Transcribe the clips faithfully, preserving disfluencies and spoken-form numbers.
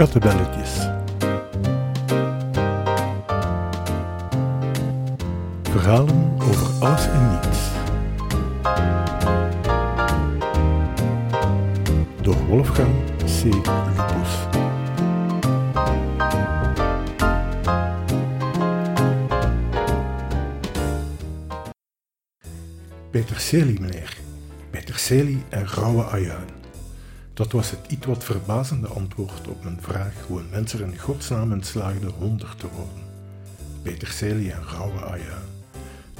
Kattenbelletjes. Verhalen over alles en niets. Door Wolfgang C. Lupus. Peterselie, meneer. Peterselie en rauwe ajuin. Dat was het iets wat verbazende antwoord op mijn vraag hoe een mens er in godsnaam in slaagde honderd te worden. Peterselie en rauwe ajuin.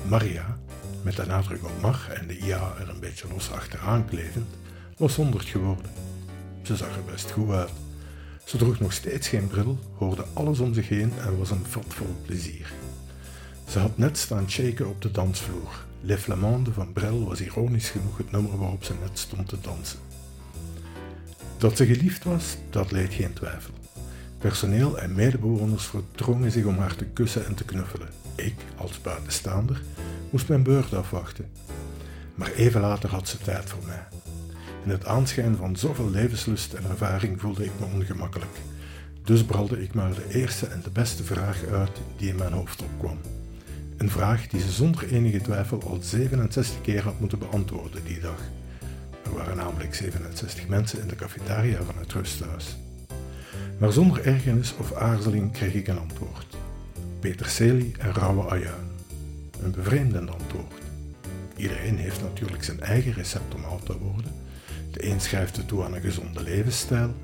Maria, met de nadruk op Mar en de I A er een beetje los achteraan klevend, was honderd geworden. Ze zag er best goed uit. Ze droeg nog steeds geen bril, hoorde alles om zich heen en was een vat vol plezier. Ze had net staan shaken op de dansvloer. Les Flamandes van Brel was ironisch genoeg het nummer waarop ze net stond te dansen. Dat ze geliefd was, dat leed geen twijfel. Personeel en medebewoners verdrongen zich om haar te kussen en te knuffelen. Ik, als buitenstaander, moest mijn beurt afwachten. Maar even later had ze tijd voor mij. In het aanschijn van zoveel levenslust en ervaring voelde ik me ongemakkelijk. Dus bralde ik maar de eerste en de beste vraag uit die in mijn hoofd opkwam. Een vraag die ze zonder enige twijfel al zevenenzestig keer had moeten beantwoorden die dag. Er waren namelijk zevenenzestig mensen in de cafetaria van het rusthuis. Maar zonder ergernis of aarzeling kreeg ik een antwoord. Peterselie en rauwe ajuin. Een bevreemdend antwoord. Iedereen heeft natuurlijk zijn eigen recept om oud te worden. De een schrijft het toe aan een gezonde levensstijl.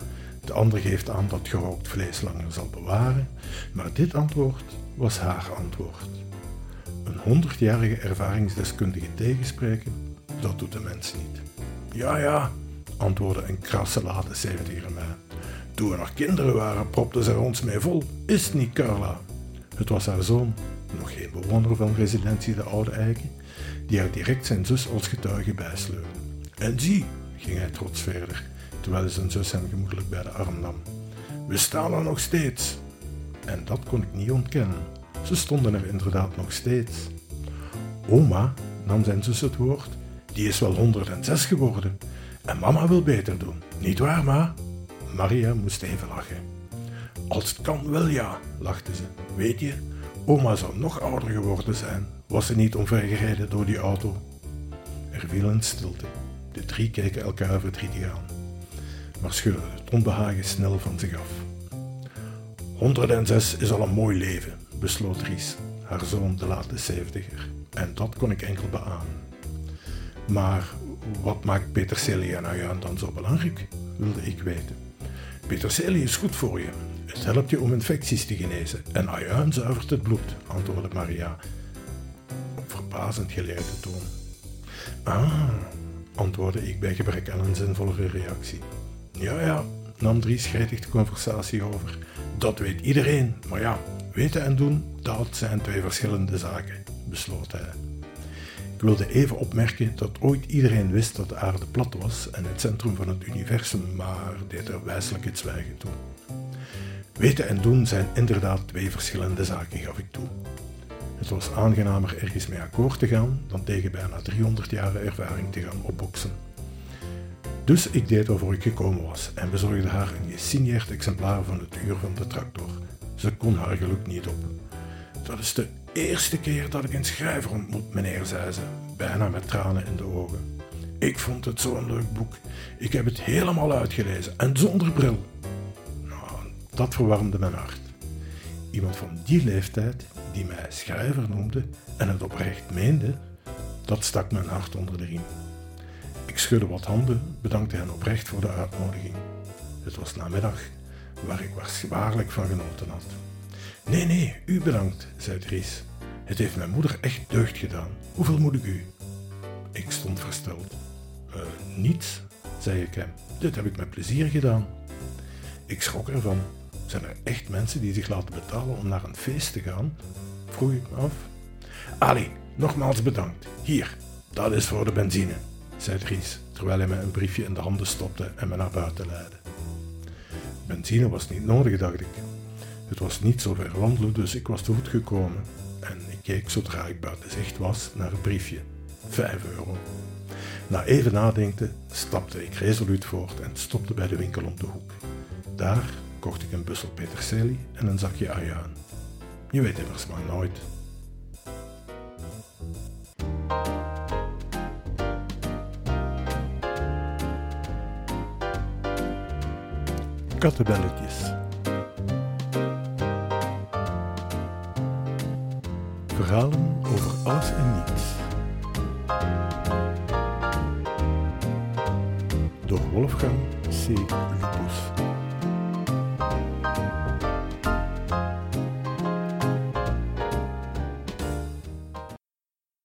De ander geeft aan dat gerookt vlees langer zal bewaren. Maar dit antwoord was haar antwoord. Een honderdjarige ervaringsdeskundige tegenspreken, dat doet de mens niet. Ja, ja, antwoordde een krasse late zeventiger mij. Toen we nog kinderen waren, propte ze er ons mee vol. Is het niet, Carla? Het was haar zoon, nog geen bewoner van Residentie de Oude Eiken, die haar direct zijn zus als getuige bijsleurde. En zie, ging hij trots verder, terwijl hij zijn zus hem gemoedelijk bij de arm nam. We staan er nog steeds. En dat kon ik niet ontkennen. Ze stonden er inderdaad nog steeds. Oma, nam zijn zus het woord, die is wel honderdzes geworden. En mama wil beter doen, niet waar, ma? Maria moest even lachen. Als het kan wel ja, lachte ze. Weet je, oma zou nog ouder geworden zijn, was ze niet omvergereden door die auto. Er viel een stilte. De drie keken elkaar verdrietig aan, maar schudden het onbehagen snel van zich af. honderdzes is al een mooi leven, besloot Ries, haar zoon de late zeventiger. En dat kon ik enkel beamen. Maar wat maakt peterselie en ajuin dan zo belangrijk, wilde ik weten. Peterselie is goed voor je. Het helpt je om infecties te genezen. En ajuin zuivert het bloed, antwoordde Maria op verbazend geleide toon. Ah, antwoordde ik bij gebrek aan een zinvollere reactie. Ja, ja, nam Dries gretig de conversatie over. Dat weet iedereen, maar ja, weten en doen, dat zijn twee verschillende zaken, besloot hij. Ik wilde even opmerken dat ooit iedereen wist dat de aarde plat was en het centrum van het universum, maar deed er wijselijk het zwijgen toe. Weten en doen zijn inderdaad twee verschillende zaken, gaf ik toe. Het was aangenamer ergens mee akkoord te gaan dan tegen bijna driehonderd jaren ervaring te gaan opboksen. Dus ik deed waarvoor ik gekomen was en bezorgde haar een gesigneerd exemplaar van het Uur van de Tractor. Ze kon haar geluk niet op. Dat is de eerste keer dat ik een schrijver ontmoet, meneer, zei ze, bijna met tranen in de ogen. Ik vond het zo'n leuk boek. Ik heb het helemaal uitgelezen en zonder bril. Nou, dat verwarmde mijn hart. Iemand van die leeftijd, die mij schrijver noemde en het oprecht meende, dat stak mijn hart onder de riem. Ik schudde wat handen, bedankte hen oprecht voor de uitnodiging. Het was namiddag, waar ik waarschijnlijk van genoten had. Nee, nee, u bedankt, zei Dries. Het heeft mijn moeder echt deugd gedaan. Hoeveel moet ik u? Ik stond versteld. Uh, niets, zei ik hem. Dit heb ik met plezier gedaan. Ik schrok ervan. Zijn er echt mensen die zich laten betalen om naar een feest te gaan? Vroeg ik me af. Allee, nogmaals bedankt. Hier, dat is voor de benzine, zei Dries, terwijl hij me een briefje in de handen stopte en me naar buiten leidde. Benzine was niet nodig, dacht ik. Het was niet zo ver wandelen, dus ik was te voet gekomen. En ik keek zodra ik buiten zicht was naar het briefje. Vijf euro. Na even nadenken stapte ik resoluut voort en stopte bij de winkel om de hoek. Daar kocht ik een bussel peterselie en een zakje ajuin. Je weet immers maar nooit. Kattenbelletjes. Verhalen over alles en niets. Door Wolfgang C. Lupus.